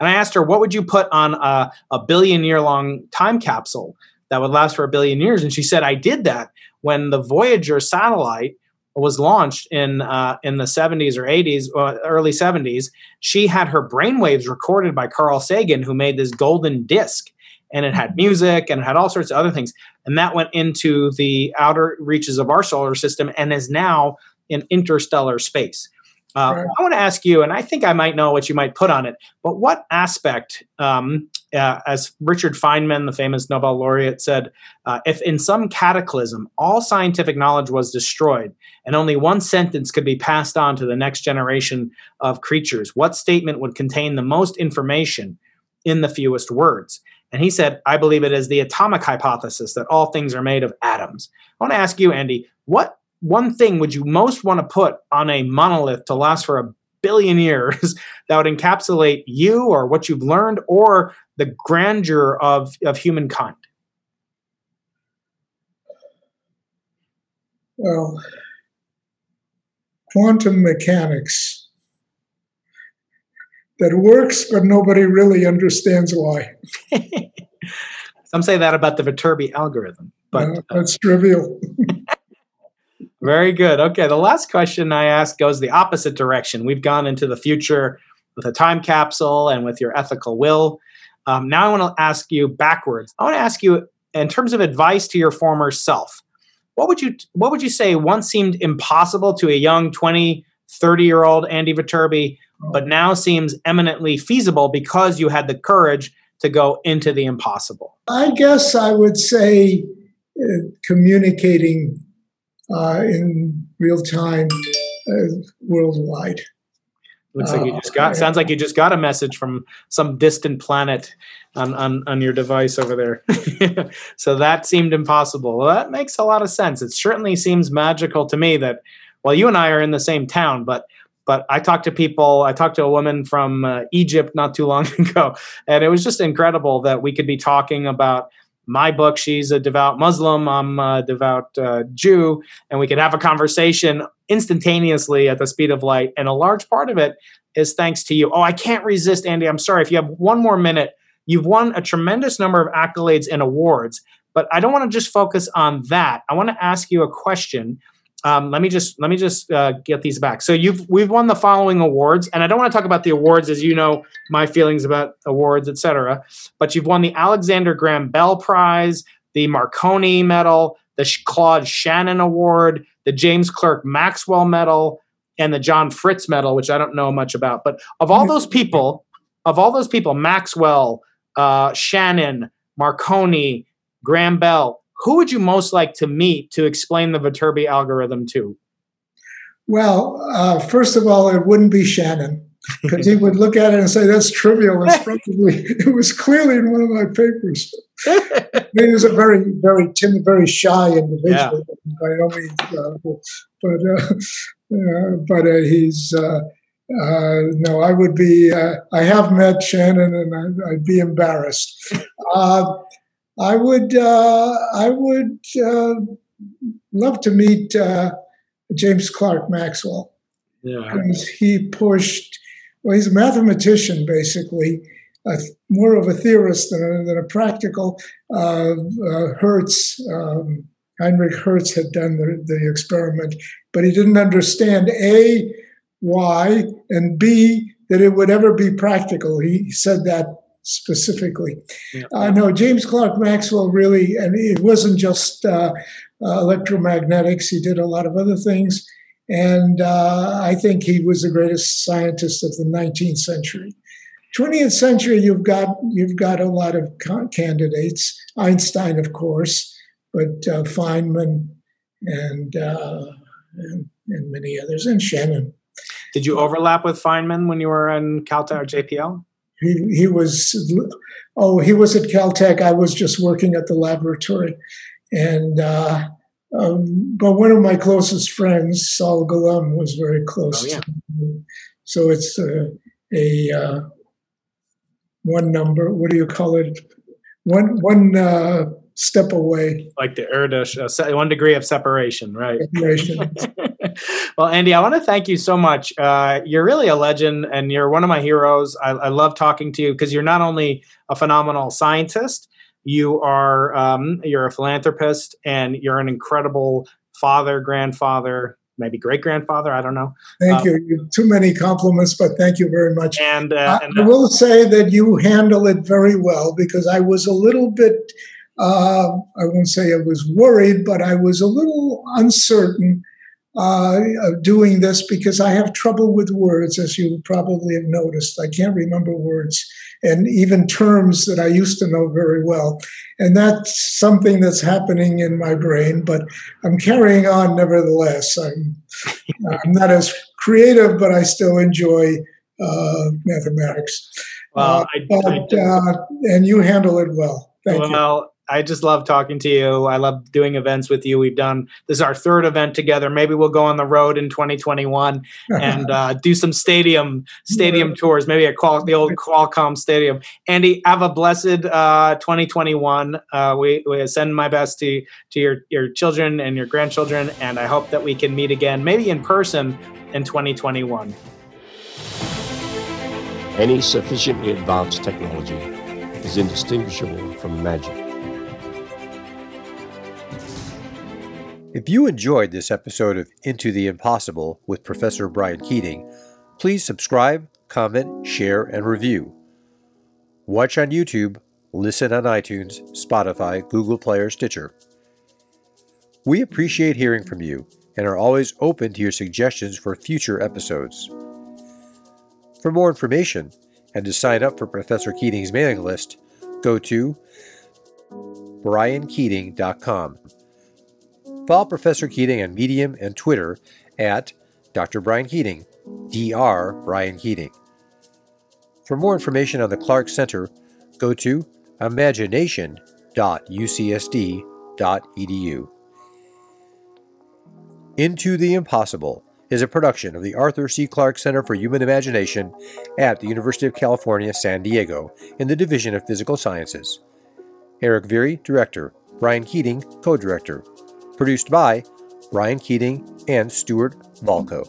And I asked her, what would you put on a, a billion-year-long time capsule that would last for a billion years? And she said, I did that when the Voyager satellite was launched in uh, in the seventies or eighties, uh, early seventies. She had her brainwaves recorded by Carl Sagan, who made this golden disc. And it had music and it had all sorts of other things. And that went into the outer reaches of our solar system and is now in interstellar space. Uh, sure. I want to ask you, and I think I might know what you might put on it, but what aspect, um, uh, as Richard Feynman, the famous Nobel laureate, said, uh, if in some cataclysm all scientific knowledge was destroyed and only one sentence could be passed on to the next generation of creatures, what statement would contain the most information in the fewest words? And he said, I believe it is the atomic hypothesis that all things are made of atoms. I want to ask you, Andy, what one thing would you most want to put on a monolith to last for a billion years that would encapsulate you or what you've learned or the grandeur of, of humankind? Well, quantum mechanics that works, but nobody really understands why. Some say that about the Viterbi algorithm. But no, that's uh, trivial. Very good. Okay, the last question I ask goes the opposite direction. We've gone into the future with a time capsule and with your ethical will. Um, now I want to ask you backwards. I want to ask you, in terms of advice to your former self, what would you what would you say once seemed impossible to a young twenty, thirty-year-old Andy Viterbi, but now seems eminently feasible because you had the courage to go into the impossible? I guess I would say uh, communicating Uh, in real time, uh, worldwide. Looks like you just got. Uh, sounds like you just got a message from some distant planet on on, on your device over there. So that seemed impossible. Well, that makes a lot of sense. It certainly seems magical to me that, well, you and I are in the same town, but but I talked to people. I talked to a woman from uh, Egypt not too long ago, and it was just incredible that we could be talking about my book, she's a devout Muslim, I'm a devout uh, Jew, and we could have a conversation instantaneously at the speed of light. And a large part of it is thanks to you. Oh, I can't resist, Andy. I'm sorry. If you have one more minute, you've won a tremendous number of accolades and awards, but I don't want to just focus on that. I want to ask you a question. Um, let me just let me just uh, get these back. So you've we've won the following awards, and I don't want to talk about the awards, as you know my feelings about awards, et cetera. But you've won the Alexander Graham Bell Prize, the Marconi Medal, the Claude Shannon Award, the James Clerk Maxwell Medal, and the John Fritz Medal, which I don't know much about. But of all those people, of all those people, Maxwell, uh, Shannon, Marconi, Graham Bell, who would you most like to meet to explain the Viterbi algorithm to? Well, uh, first of all, it wouldn't be Shannon, because he would look at it and say, that's trivial. It's probably, it was clearly in one of my papers. He was a very, very timid, very shy individual. Yeah. By no means, uh, but uh, uh, but uh, he's, uh, uh, no, I would be, uh, I have met Shannon, and I, I'd be embarrassed. Uh I would uh, I would uh, love to meet uh, James Clerk Maxwell. Yeah, he pushed. Well, he's a mathematician, basically, uh, more of a theorist than, than a practical. Uh, uh, Hertz, um, Heinrich Hertz, had done the, the experiment, but he didn't understand A, why, and B, that it would ever be practical. He said that specifically. Yeah. Uh, no, James Clerk Maxwell really, and it wasn't just uh, uh, electromagnetics, he did a lot of other things. And uh, I think he was the greatest scientist of the nineteenth century. twentieth century, you've got you've got a lot of con- candidates, Einstein, of course, but uh, Feynman and, uh, and and many others, and Shannon. Did you overlap with Feynman when you were in Caltech or J P L? He, he was, oh, he was at Caltech. I was just working at the laboratory. And, uh, um, but one of my closest friends, Saul Galem, was very close oh, yeah. to me. So it's uh, a, uh, one number, what do you call it? One, one, uh, step away. Like the Erdős, uh, se- one degree of separation, right? Separation. Well, Andy, I want to thank you so much. Uh, you're really a legend, and you're one of my heroes. I, I love talking to you because you're not only a phenomenal scientist, you are um, you're a philanthropist, and you're an incredible father, grandfather, maybe great-grandfather, I don't know. Thank um, you. you. Too many compliments, but thank you very much. And, uh, I, and uh, I will say that you handle it very well, because I was a little bit, uh, I won't say I was worried, but I was a little uncertain Uh, of doing this, because I have trouble with words, as you probably have noticed. I can't remember words, and even terms that I used to know very well. And that's something that's happening in my brain, but I'm carrying on nevertheless. I'm, I'm not as creative, but I still enjoy uh, mathematics. Well, uh, I, but, I, uh, and you handle it well. Thank well, you. Well, I just love talking to you. I love doing events with you. We've done, this is our third event together. Maybe we'll go on the road in twenty twenty-one and uh, do some stadium stadium tours, maybe at Qual- the old Qualcomm Stadium. Andy, have a blessed uh, twenty twenty-one. Uh, we, we send my best to to your, your children and your grandchildren, and I hope that we can meet again, maybe in person in twenty twenty-one. Any sufficiently advanced technology is indistinguishable from magic. If you enjoyed this episode of Into the Impossible with Professor Brian Keating, please subscribe, comment, share, and review. Watch on YouTube, listen on iTunes, Spotify, Google Play, or Stitcher. We appreciate hearing from you and are always open to your suggestions for future episodes. For more information and to sign up for Professor Keating's mailing list, go to brian keating dot com. Follow Professor Keating on Medium and Twitter at Doctor Brian Keating, Doctor Brian Keating. For more information on the Clark Center, go to imagination dot u c s d dot e d u. Into the Impossible is a production of the Arthur C. Clarke Center for Human Imagination at the University of California, San Diego, in the Division of Physical Sciences. Eric Veery, director. Brian Keating, co-director. Produced by Brian Keating and Stuart Valco.